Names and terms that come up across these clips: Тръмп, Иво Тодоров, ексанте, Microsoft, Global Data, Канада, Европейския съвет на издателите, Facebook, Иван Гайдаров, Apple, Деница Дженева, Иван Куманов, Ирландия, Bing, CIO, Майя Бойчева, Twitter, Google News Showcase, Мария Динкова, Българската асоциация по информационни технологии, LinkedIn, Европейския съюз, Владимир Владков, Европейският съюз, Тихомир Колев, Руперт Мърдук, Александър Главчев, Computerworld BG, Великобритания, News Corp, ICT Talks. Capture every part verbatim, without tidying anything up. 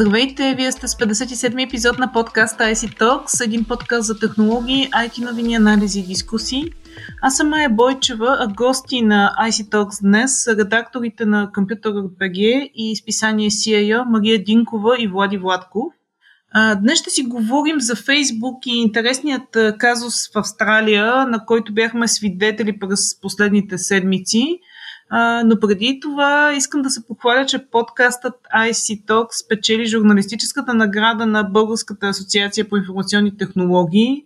Здравейте, вие сте с петдесет и седми епизод на подкаста ай си ти Talks, един подкаст за технологии, ай ти новини, анализи и дискусии. Аз съм Майя Бойчева, а гости на ай си ти Talks днес са редакторите на Computerworld би джи и списание си ай о Мария Динкова и Влади Владков. Днес ще си говорим за Facebook и интересният казус в Австралия, на който бяхме свидетели през последните седмици. Uh, но преди това искам да се похваля, че подкастът ай си ти Talks печели журналистическата награда на Българската асоциация по информационни технологии.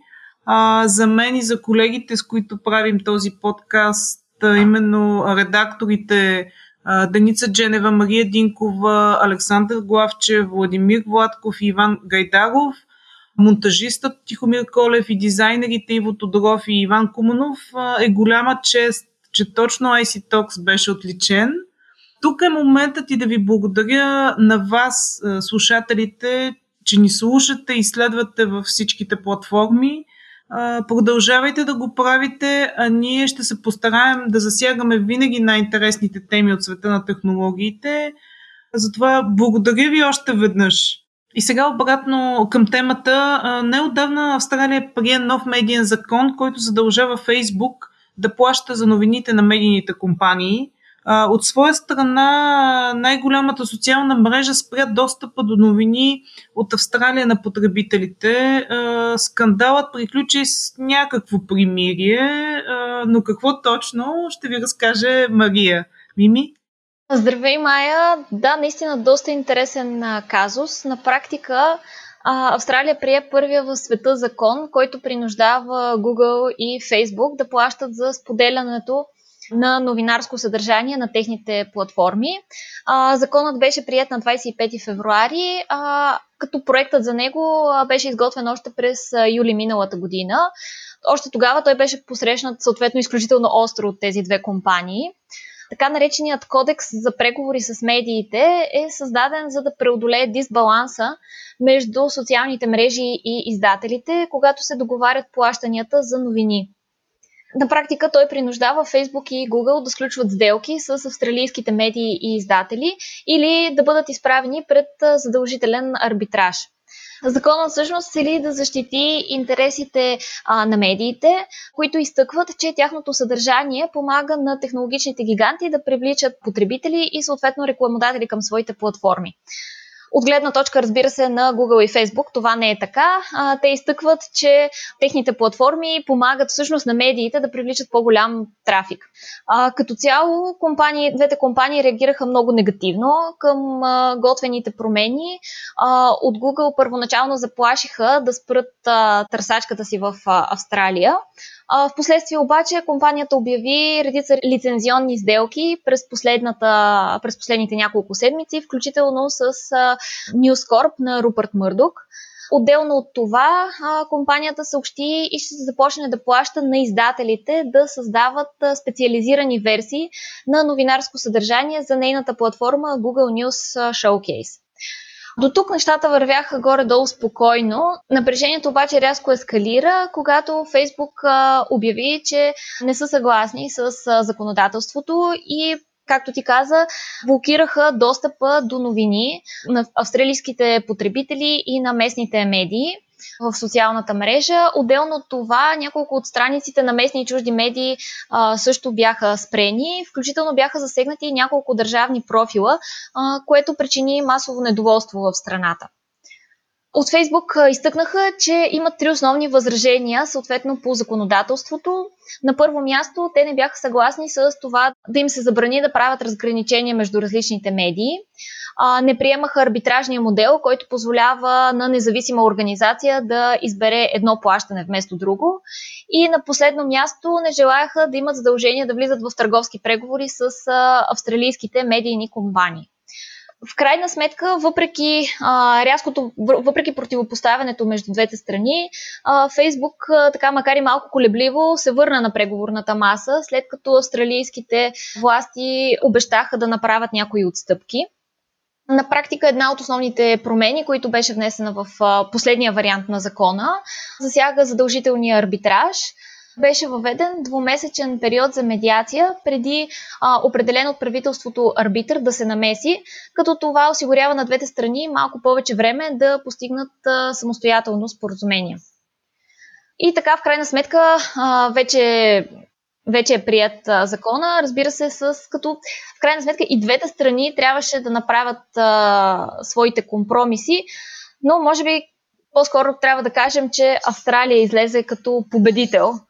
Uh, за мен и за колегите, с които правим този подкаст, именно редакторите uh, Деница Дженева, Мария Динкова, Александър Главчев, Владимир Владков и Иван Гайдаров, монтажистът Тихомир Колев и дизайнерите Иво Тодоров и Иван Куманов, uh, е голяма чест, че точно ай си ти Talks беше отличен. Тук е моментът и да ви благодаря на вас, слушателите, че ни слушате и следвате във всичките платформи. Продължавайте да го правите, а ние ще се постараем да засягаме винаги най-интересните теми от света на технологиите. Затова благодаря ви още веднъж. И сега обратно към темата. Неотдавна Австралия прие нов медиен закон, който задължава Facebook да плаща за новините на медийните компании. От своя страна, най-голямата социална мрежа спря достъпа до новини от Австралия на потребителите. Скандалът приключи с някакво примирие, но какво точно ще ви разкаже Мария. Мими? Здравей, Майя! Да, наистина доста интересен казус. На практика Австралия прие първия в света закон, който принуждава Google и Facebook да плащат за споделянето на новинарско съдържание на техните платформи. Законът беше приет на двадесет и пети февруари, като проектът за него беше изготвен още през юли миналата година. Още тогава той беше посрещнат съответно изключително остро от тези две компании. Така нареченият кодекс за преговори с медиите е създаден за да преодолее дисбаланса между социалните мрежи и издателите, когато се договарят плащанията за новини. На практика той принуждава Facebook и Google да сключват сделки с австралийските медии и издатели или да бъдат изправени пред задължителен арбитраж. Законът всъщност цели да защити интересите а, на медиите, които изтъкват, че тяхното съдържание помага на технологичните гиганти да привличат потребители и съответно рекламодатели към своите платформи. От гледна точка, разбира се, на Google и Facebook това не е така. А, те изтъкват, че техните платформи помагат всъщност на медиите да привличат по-голям трафик. А, като цяло, компании, двете компании реагираха много негативно към а, готвените промени. А, от Google първоначално заплашиха да спрат а, търсачката си в а, Австралия. Впоследствие обаче компанията обяви редица лицензионни сделки през, през последните няколко седмици, включително с News Corp на Руперт Мърдук. Отделно от това, компанията съобщи и ще започне да плаща на издателите да създават специализирани версии на новинарско съдържание за нейната платформа Google News Showcase. До тук нещата вървяха горе-долу спокойно. Напрежението обаче рязко ескалира, когато Facebook обяви, че не са съгласни с законодателството и, както ти каза, блокираха достъпа до новини на австралийските потребители и на местните медии в социалната мрежа. Отделно от това, няколко от страниците на местни и чужди медии а, също бяха спрени, включително бяха засегнати и няколко държавни профила, а, което причини масово недоволство в страната. От Фейсбук изтъкнаха, че имат три основни възражения, съответно по законодателството. На първо място, те не бяха съгласни с това да им се забрани да правят разграничения между различните медии. Не приемаха арбитражния модел, който позволява на независима организация да избере едно плащане вместо друго. И на последно място, не желаяха да имат задължение да влизат в търговски преговори с австралийските медийни компании. В крайна сметка, въпреки, а, рязкото, въпреки противопоставянето между двете страни, а, Фейсбук, а, така макар и малко колебливо, се върна на преговорната маса, след като австралийските власти обещаха да направят някои отстъпки. На практика една от основните промени, които беше внесена в а, последния вариант на закона, засяга задължителния арбитраж. беше въведен двумесечен период за медиация преди а, определен от правителството арбитър да се намеси, като това осигурява на двете страни малко повече време да постигнат а, самостоятелно споразумение. И така, в крайна сметка, а, вече... Вече е прият а, закона, разбира се, с като в крайна сметка и двете страни трябваше да направят а, своите компромиси, но може би по-скоро трябва да кажем, че Австралия излезе като победител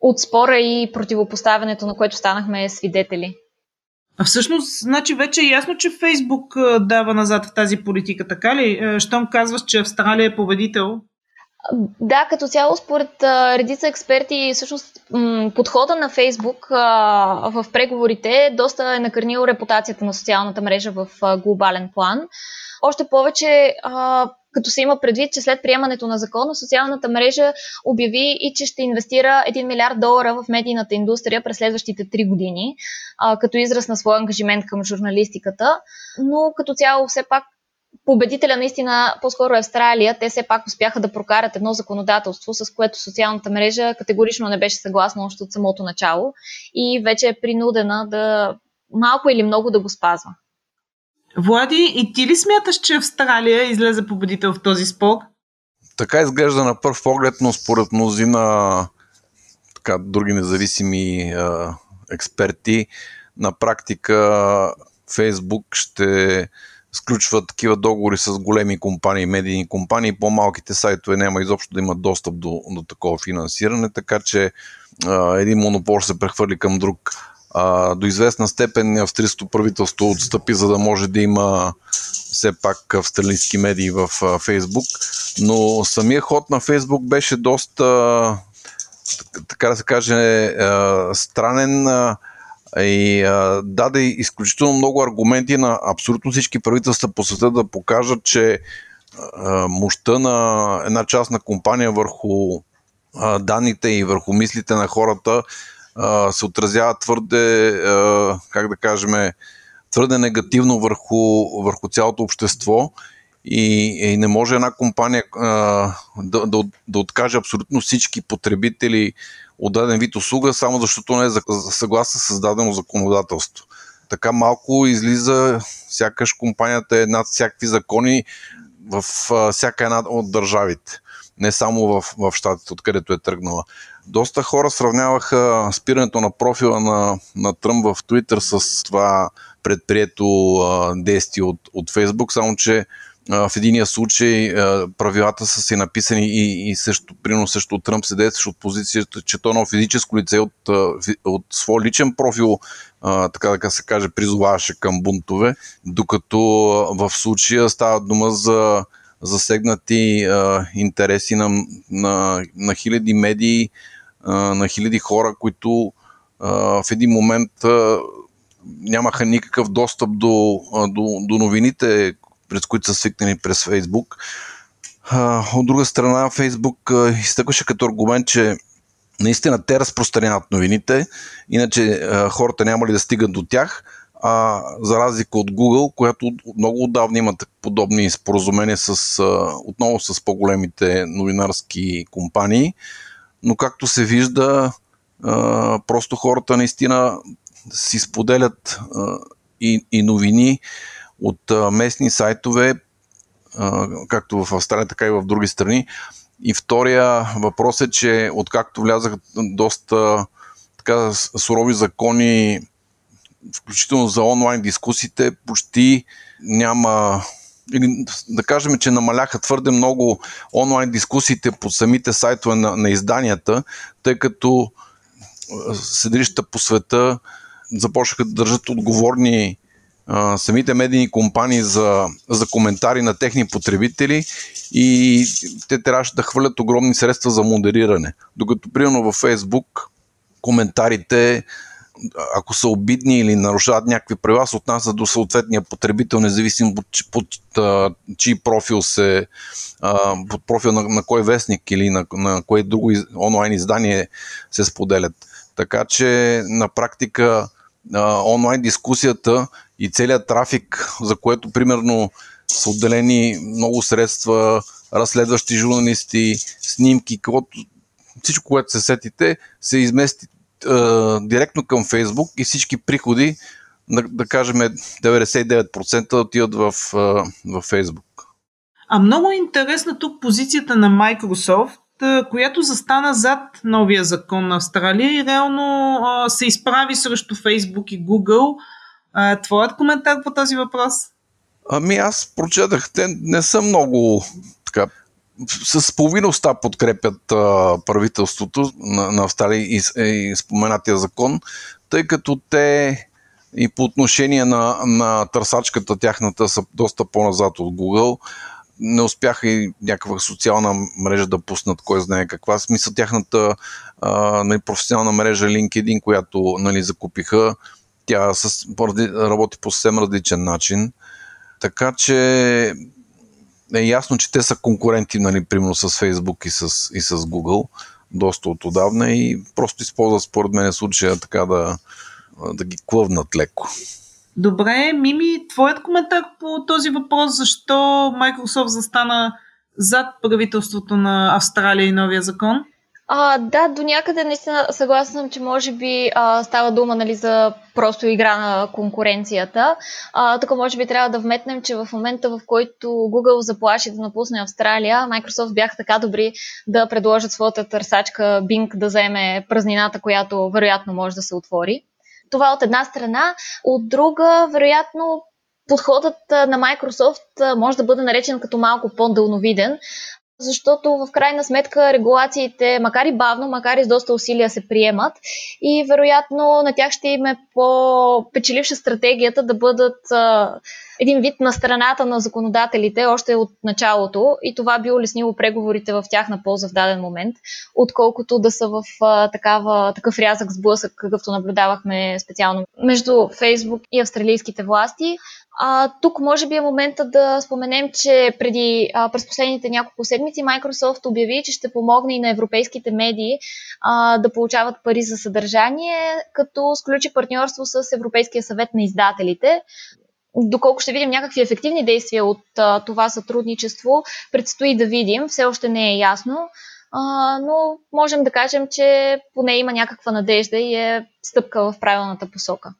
от спора и противопоставянето, на което станахме свидетели. А всъщност, значи вече е ясно, че Фейсбук дава назад в тази политика, така ли? Щом казваш, че Австралия е победител? Да, като цяло според а, редица експерти, всъщност м- подхода на Фейсбук а, в преговорите доста е накърнил репутацията на социалната мрежа в а, глобален план. Още повече, а, като се има предвид, че след приемането на закона, социалната мрежа обяви и че ще инвестира един милиард долара в медийната индустрия през следващите три години, а, като израз на своя ангажимент към журналистиката, но като цяло все пак победителя наистина по-скоро е Австралия. Те все пак успяха да прокарат едно законодателство, с което социалната мрежа категорично не беше съгласна още от самото начало и вече е принудена да малко или много да го спазва. Влади, и ти ли смяташ, че Австралия излезе победител в този спор? Така изглежда на пръв поглед, но според мнозина така, други независими е, експерти, на практика Фейсбук ще сключват такива договори с големи компании, медийни компании, по-малките сайтове няма изобщо да имат достъп до, до такова финансиране, така че а, един монопол се прехвърли към друг. А, до известна степен австрийското правителство отстъпи, за да може да има все пак австралийски медии в а, Фейсбук, но самия ход на Фейсбук беше доста, така да се каже, а, странен, а, и а, даде изключително много аргументи на абсолютно всички правителства по света да покажат, че а, мощта на една частна компания върху а, данните и върху мислите на хората а, се отразява твърде, а, как да кажем, твърде негативно върху, върху цялото общество и, и не може една компания а, да, да, да откаже абсолютно всички потребители от даден вид услуга, само защото не е съгласна с дадено законодателство. Така малко излиза, сякаш компанията е над всякакви закони в всяка една от държавите, не само в, в щатите, откъдето е тръгнала. Доста хора сравняваха спирането на профила на, на Тръмп в Twitter с това предприето а, действие от, от Facebook, само че в единия случай правилата са си написани и, и също, примерно също Тръмп се действаше от позицията, че то е едно физическо лице от, от своя личен профил, така да се каже, призоваваше към бунтове, докато в случая става дума за засегнати интереси на, на, на хиляди медии, на хиляди хора, които в един момент нямаха никакъв достъп до, до, до новините, пред които са свикнали през Фейсбук. От друга страна, Фейсбук изтъкваше като аргумент, че наистина те разпространяват новините, иначе хората няма ли да стигат до тях, а за разлика от Google, която много отдавна има подобни споразумения с, отново с по-големите новинарски компании, но както се вижда, просто хората наистина си споделят и, и новини от местни сайтове, както в Австралия, така и в други страни. И втория въпрос е, че откакто влязаха доста така, сурови закони, включително за онлайн дискусиите, почти няма, или да кажем, че намаляха твърде много онлайн дискусиите под самите сайтове на, на изданията, тъй като седрища по света започнаха да държат отговорни самите медийни компании за, за коментари на техни потребители и те трябваше да хвърлят огромни средства за модериране. Докато, примерно, във Фейсбук коментарите, ако са обидни или нарушават някакви правила, се отнасят до съответния потребител, независимо под, под, под чий профил се, под профил на, на кой вестник или на, на кое друго из, онлайн издание се споделят. Така че, на практика, онлайн дискусията и целият трафик, за което примерно са отделени много средства, разследващи журналисти, снимки, каквото всичко, което се сетите, се измести е, директно към Facebook и всички приходи, да, да кажем деветдесет и девет процента отиват в, е, в Facebook. А много е интересна тук позицията на Microsoft, която застана зад новия закон на Австралия и реално а, се изправи срещу Facebook и Google. А, твоят коментар по този въпрос? Ами аз прочетах, те не са много така, с половина уста подкрепят а, правителството на, на Австралия и, и споменатия закон, тъй като те и по отношение на, на търсачката тяхната са доста по-назад от Google. Не успяха и някаква социална мрежа да пуснат, кой знае каква. Смисъл тяхната а, нали, професионална мрежа LinkedIn, която нали, закупиха, тя с, работи по съвсем различен начин. Така че е ясно, че те са конкуренти, нали, примерно с Facebook и с, и с Google, доста отдавна и просто използват според мен случая така да, да ги клъвнат леко. Добре, Мими, твоят коментар по този въпрос, защо Microsoft застана зад правителството на Австралия и новия закон? А, да, до някъде наистина съгласна съм, че може би а, става дума нали, за просто игра на конкуренцията. А, тук може би трябва да вметнем, че в момента, в който Google заплаши да напусне Австралия, Microsoft бяха така добри да предложат своята търсачка Bing да заеме празнината, която вероятно може да се отвори. Това от една страна. От друга, вероятно, подходът на Microsoft може да бъде наречен като малко по-дълновиден, защото в крайна сметка регулациите, макар и бавно, макар и с доста усилия се приемат и вероятно на тях ще им е по-печеливша стратегията да бъдат един вид на страната на законодателите още от началото и това би улеснило преговорите в тях на полза в даден момент, отколкото да са в такава, такъв рязък сблъсък, какъвто наблюдавахме специално между Facebook и австралийските власти. А, тук може би е момента да споменем, че преди, а, през последните няколко седмици Microsoft обяви, че ще помогне и на европейските медии а, да получават пари за съдържание, като сключи партньорство с Европейския съвет на издателите. Доколко ще видим някакви ефективни действия от а, това сътрудничество, предстои да видим, все още не е ясно, а, но можем да кажем, че поне има някаква надежда и е стъпка в правилната посока.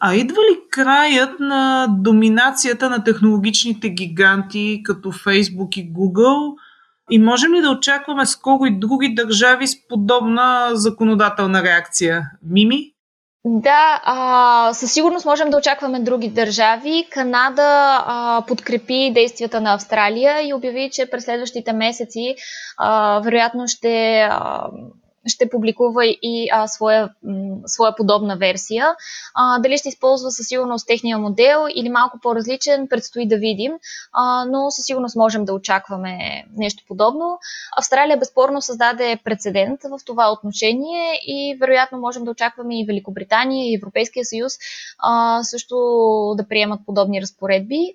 А идва ли краят на доминацията на технологичните гиганти като Facebook и Google и можем ли да очакваме скоро и други държави с подобна законодателна реакция? Мими? Да, а, със сигурност можем да очакваме други държави. Канада а, подкрепи действията на Австралия и обяви, че през следващите месеци а, вероятно ще... А, ще публикува и а, своя, м, своя подобна версия. А, дали ще използва със сигурност техния модел или малко по-различен, предстои да видим, а, но със сигурност можем да очакваме нещо подобно. Австралия безспорно създаде прецедент в това отношение и вероятно можем да очакваме и Великобритания, и Европейския съюз а, също да приемат подобни разпоредби.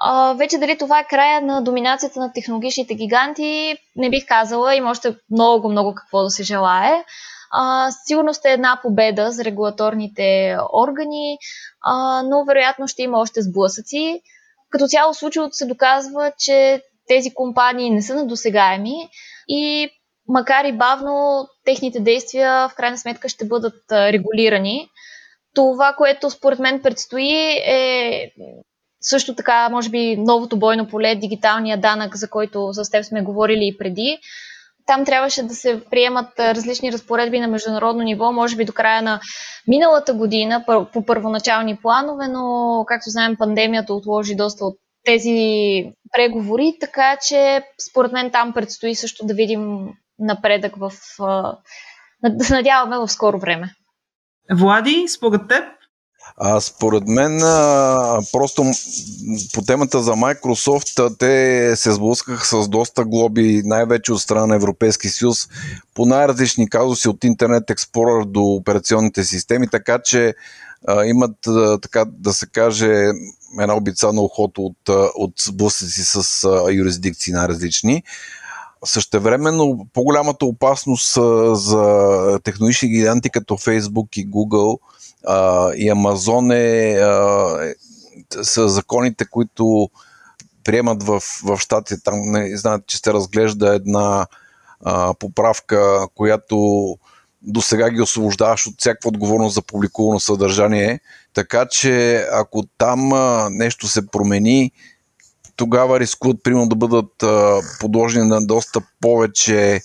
А, вече дали това е края на доминацията на технологичните гиганти, не бих казала, има още много, много какво да се желае. А, сигурно е една победа за регулаторните органи, а, но вероятно ще има още сблъсъци. Като цяло случилото се доказва, че тези компании не са недосегаеми и макар и бавно техните действия в крайна сметка ще бъдат регулирани. Това, което според мен предстои е... Също така, може би, новото бойно поле, дигиталния данък, за който с теб сме говорили и преди. Там трябваше да се приемат различни разпоредби на международно ниво, може би до края на миналата година, по първоначални планове, но, както знаем, пандемията отложи доста от тези преговори, така че, според мен, там предстои също да видим напредък в... да се надяваме в скоро време. Влади, според теб? А според мен просто по темата за Microsoft те се сблъскаха с доста глоби, най-вече от страна на Европейски съюз, по най-различни казуси от Internet Explorer до операционните системи, така че а, имат, така да се каже, една обица на ухото от, от сблъсъци с а, юрисдикции най-различни. Същевременно по-голямата опасност а, за технологични гиганти като Facebook и Google а, и Amazon е, а, са законите, които приемат в, в щатите. Там не знаят, че се разглежда една а, поправка, която до сега ги освобождаваш от всякаква отговорност за публикувано съдържание. Така че ако там а, нещо се промени, тогава рискуват примерно да бъдат а, подложени на доста повече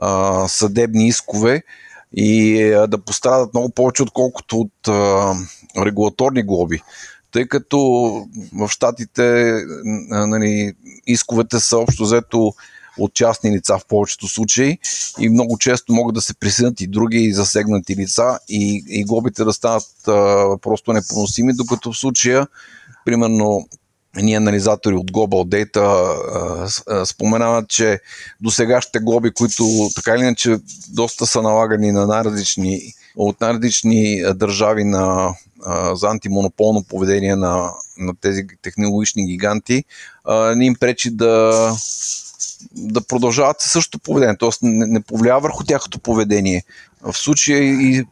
а, съдебни искове и а, да пострадат много повече, отколкото от а, регулаторни глоби. Тъй като в щатите нали, исковете са общо взето от частни лица в повечето случаи и много често могат да се присъединят и други засегнати лица и, и глобите да станат а, просто непоносими, докато в случая, примерно, ние анализатори от Global Data а, а, споменават, че досегашните глоби, които така или иначе доста са налагани на най-различни от най-различни държави на, а, за антимонополно поведение на, на тези технологични гиганти, а, ни им пречи да, да продължават същото поведение, т.е. не, не повлиява върху тяхното поведение. В случая и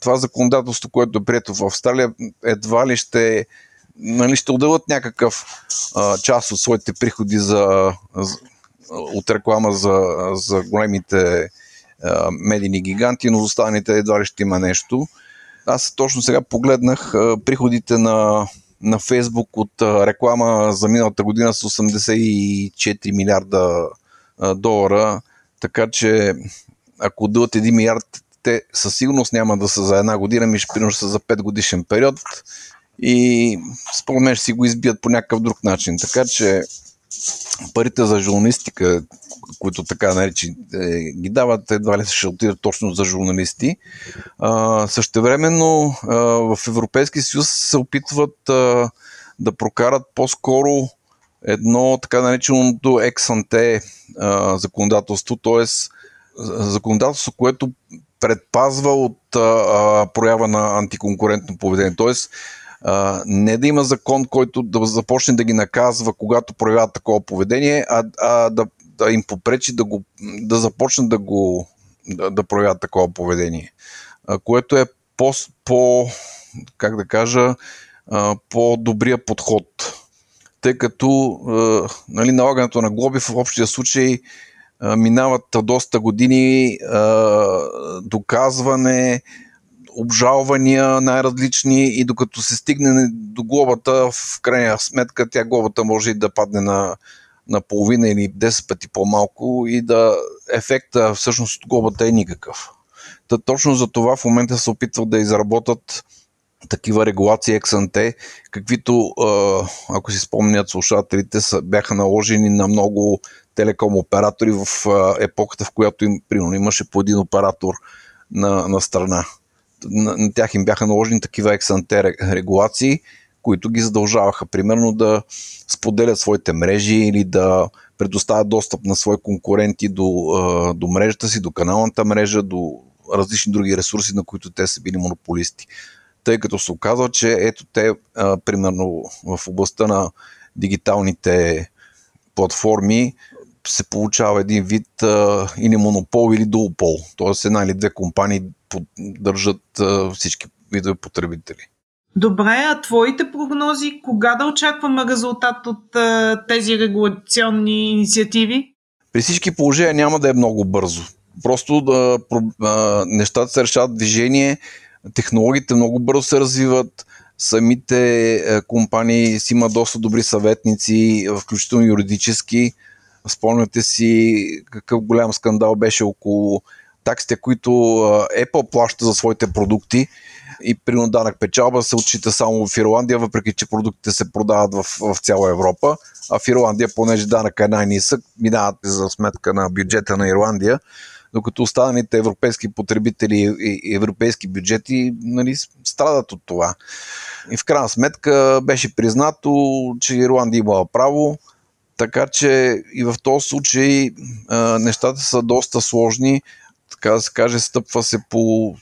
това законодателство, което е прието в Австралия, едва ли ще Нали, ще отделят някакъв а, част от своите приходи за, за, от реклама за, за големите а, медийни гиганти, но за останалите едва ли ще има нещо. Аз точно сега погледнах а, приходите на, на Facebook от а, реклама за миналата година с осемдесет и четири милиарда а, долара, така че ако отделят един милиард, те със сигурност няма да са за една година, ми ще приношат за пет годишен период. И според мен ще си го избият по някакъв друг начин. Така че парите за журналистика, които така наречи ги дават, едва ли ще отидат точно за журналисти. А, същевременно а, в Европейския съюз се опитват а, да прокарат по-скоро едно така нареченото ексанте законодателство, т.е. законодателство, което предпазва от а, а, проява на антиконкурентно поведение. Тоест, а, не да има закон, който да започне да ги наказва, когато проявяват такова поведение, а, а да, да им попречи да, го, да започнат да го да, да проявяват такова поведение. А, което е по, по как да кажа, а, по-добрия подход. Тъй като а, нали, налагането на глоби в общия случай минават доста години, доказване, обжалвания най-различни и докато се стигне до глобата, в крайна сметка тя глобата може и да падне на, на половина или десет пъти по-малко и да ефекта всъщност от глобата е никакъв. Та, точно за това в момента се опитват да изработат такива регулации ексанте, каквито, ако си спомнят слушателите, бяха наложени на много телеком оператори в епохата, в която им примерно имаше по един оператор на, на страна. На, на тях им бяха наложени такива ексанте регулации, които ги задължаваха примерно да споделят своите мрежи или да предоставят достъп на свои конкуренти до, до мрежата си, до каналната мрежа, до различни други ресурси, на които те са били монополисти. Тъй като се оказва, че ето те, а, примерно в областта на дигиталните платформи се получава един вид а, или монопол, или дуопол. Тоест една или две компании държат а, всички видове потребители. Добре, а твоите прогнози, кога да очакваме резултат от а, тези регулационни инициативи? При всички положения няма да е много бързо. Просто да, а, нещата се решават движение. Технологиите много бързо се развиват, самите компании си имат доста добри съветници, включително юридически. Спомняте си какъв голям скандал беше около таксите, които Apple плаща за своите продукти и примерно данък печалба се отчита само в Ирландия, въпреки че продуктите се продават в, в цяла Европа, а в Ирландия, понеже данък е най-нисък, минават за сметка на бюджета на Ирландия. Докато останалите европейски потребители и европейски бюджети нали, страдат от това. И в крайна сметка беше признато, че Ирландия имала право, така че и в този случай а, нещата са доста сложни, така да се каже, стъпва се по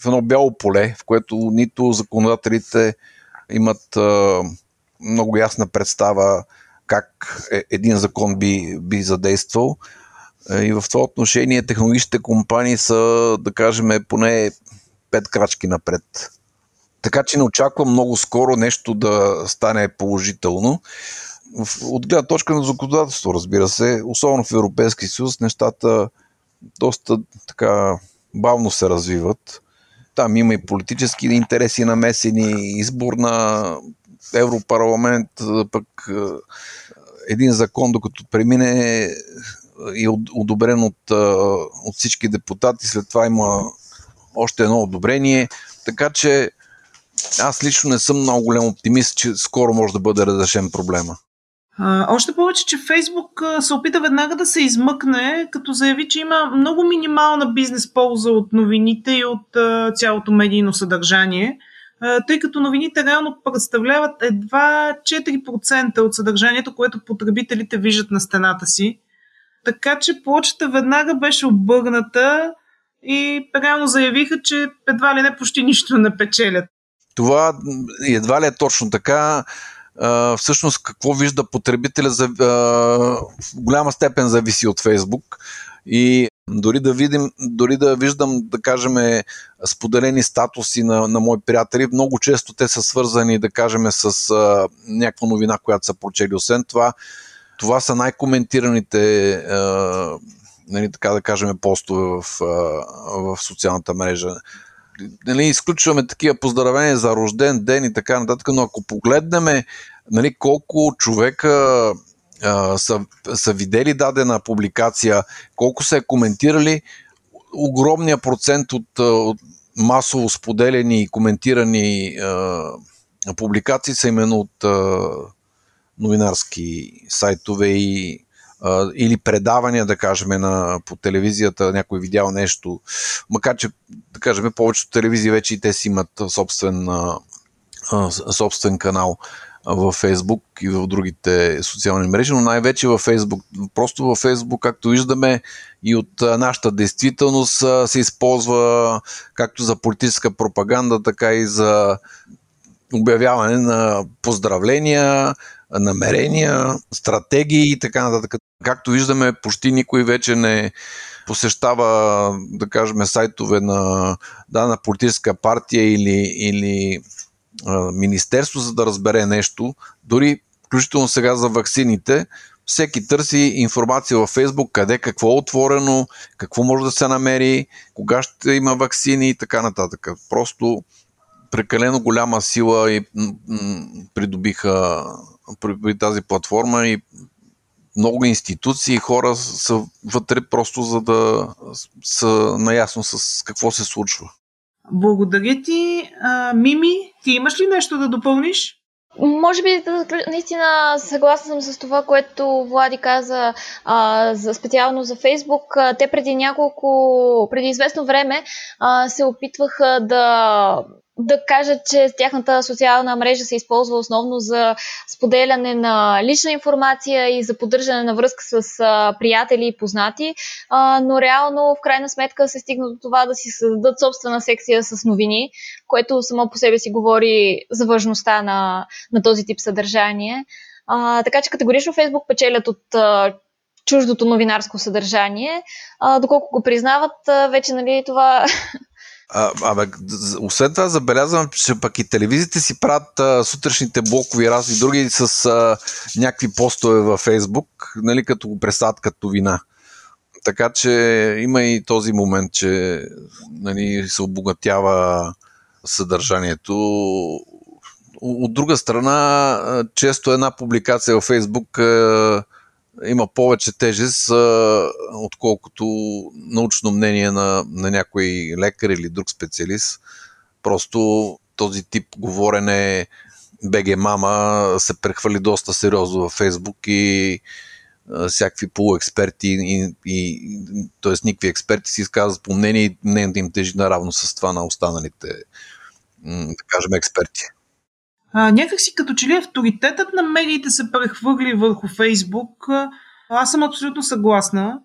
в едно бяло поле, в което нито законодателите имат а, много ясна представа как един закон би, би задействал. И в това отношение технологичните компании са, да кажем, поне пет крачки напред. Така че не очаквам много скоро нещо да стане положително. от гледна точка на законодателство, разбира се, особено в Европейския съюз, нещата доста така бавно се развиват. Там има и политически интереси намесени, избор на Европарламент, пък един закон, докато премине и одобрен от, от всички депутати, след това има още едно одобрение, така че аз лично не съм много голям оптимист, че скоро може да бъде разрешен проблема. А, още повече, че Фейсбук се опита веднага да се измъкне, като заяви, че има много минимална бизнес полза от новините и от а, цялото медийно съдържание, а, тъй като новините реално представляват едва четири процента от съдържанието, което потребителите виждат на стената си. Така че плочата веднага беше обърната и реално заявиха, че едва ли не почти нищо не печелят. Това едва ли е точно така. Всъщност какво вижда потребителя за, в голяма степен зависи от Фейсбук. И дори да видим, дори да виждам, да кажем, споделени статуси на, на мои приятели, много често те са свързани, да кажем, с а, някаква новина, която са прочели. Освен това, това са най-коментираните а, нали, така да кажем, постове в, а, в социалната мрежа. Нали, изключваме такива поздравения за рожден ден и така нататък, но ако погледнем нали, колко човека а, са, са видели дадена публикация, колко са е коментирали, огромния процент от, от масово споделени и коментирани а, публикации са именно от а, новинарски сайтове и или предавания, да кажем, на, по телевизията, някой видял нещо, макар че, да кажем, повечето телевизии вече и те си имат собствен, собствен канал във Фейсбук и в другите социални мрежи, но най-вече във Фейсбук. Просто във Фейсбук, както виждаме, и от нашата действителност се използва както за политическа пропаганда, така и за обявяване на поздравления, намерения, стратегии и така нататък. Както виждаме, почти никой вече не посещава, да кажем, сайтове на дадена политическа партия или, или а, министерство, за да разбере нещо. Дори, включително сега за ваксините, всеки търси информация във Фейсбук, къде, какво е отворено, какво може да се намери, кога ще има ваксини и така нататък. Просто прекалено голяма сила и придобиха при тази платформа и много институции и хора са вътре просто за да са наясно с какво се случва. Благодаря ти. А, Мими, ти имаш ли нещо да допълниш? Може би наистина съгласна съм с това, което Влади каза а, за, специално за Фейсбук. Те преди няколко, преди известно време а, се опитваха да да кажат, че тяхната социална мрежа се използва основно за споделяне на лична информация и за поддържане на връзка с а, приятели и познати, а, но реално в крайна сметка се стигна до това да си създадат собствена секция с новини, което само по себе си говори за важността на, на този тип съдържание. А, така че категорично Фейсбук печелят от а, чуждото новинарско съдържание. А, доколко го признават, а, вече нали, това... А, абе, освен това забелязвам, че пък и телевизиите си правят а, сутрешните блокови разни други с а, някакви постове във Фейсбук, нали, като го пресат като вина. Така че има и този момент, че нали, се обогатява съдържанието. От друга страна, често една публикация във Фейсбук а, има повече тежест, отколкото научно мнение на, на някой лекар или друг специалист. Просто този тип говорене БГ мама се прехвали доста сериозно във Фейсбук и а, всякакви полуексперти и, и т.е. никакви експерти си изказват по мнение и мнението им тежи наравно с това на останалите, да кажем, експерти. А, някак си като че ли авторитетът на медиите се прехвърли върху Фейсбук, аз съм абсолютно съгласна.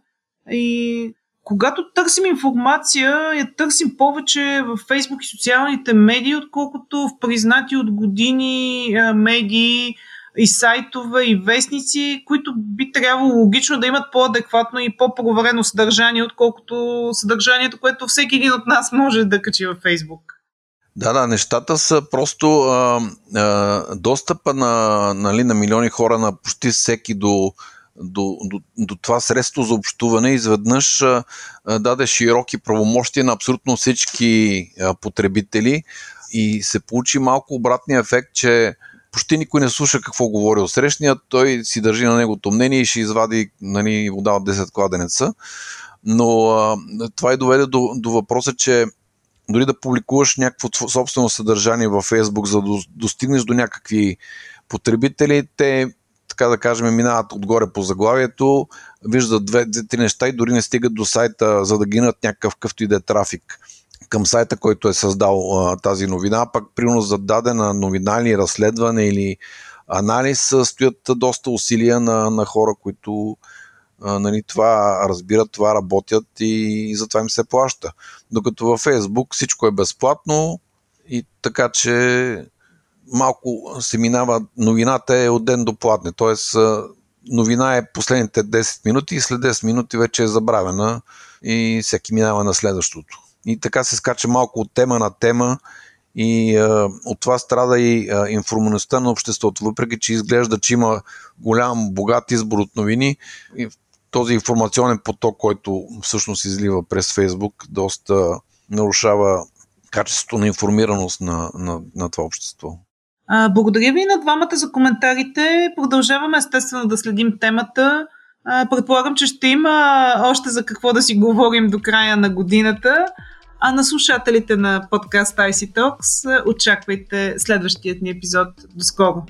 И когато търсим информация, я търсим повече в Фейсбук и социалните медии, отколкото в признати от години медии и сайтове и вестници, които би трябвало логично да имат по-адекватно и по-проверено съдържание, отколкото съдържанието, което всеки един от нас може да качи във Фейсбук. Да, да, нещата са просто а, а, достъпа на, нали, на милиони хора, на почти всеки до, до, до, до това средство за общуване, изведнъж а, а, даде широки правомощия на абсолютно всички а, потребители и се получи малко обратния ефект, че почти никой не слуша какво говори отсрещният, той си държи на неговото мнение и ще извади, нали, вода от десет кладенеца. Но а, това и доведе до, до въпроса, че дори да публикуваш някакво собствено съдържание във Facebook, за да достигнеш до някакви потребители, те, така да кажем, минават отгоре по заглавието, виждат две-три неща и дори не стигат до сайта, за да гинат някакъв къвто и да е трафик към сайта, който е създал а, тази новина. Пък примерно за дадена новина или разследване или анализ стоят доста усилия на, на хора, които а, нали, това разбират, това работят и, и затова им се плаща. Докато във Facebook всичко е безплатно и така, че малко се минава, новината е от ден до платне, т.е. новина е последните десет минути и след десет минути вече е забравена и всеки минава на следващото. И така се скача малко от тема на тема и а, от това страда и а, информираността на обществото. Въпреки че изглежда, че има голям, богат избор от новини, и този информационен поток, който всъщност излива през Фейсбук, доста нарушава качеството на информираност на, на, на това общество. А, благодаря ви на двамата за коментарите. Продължаваме естествено да следим темата. А, предполагам, че ще има още за какво да си говорим до края на годината. А на слушателите на подкаст ай си Talks очаквайте следващият ни епизод. До скоро!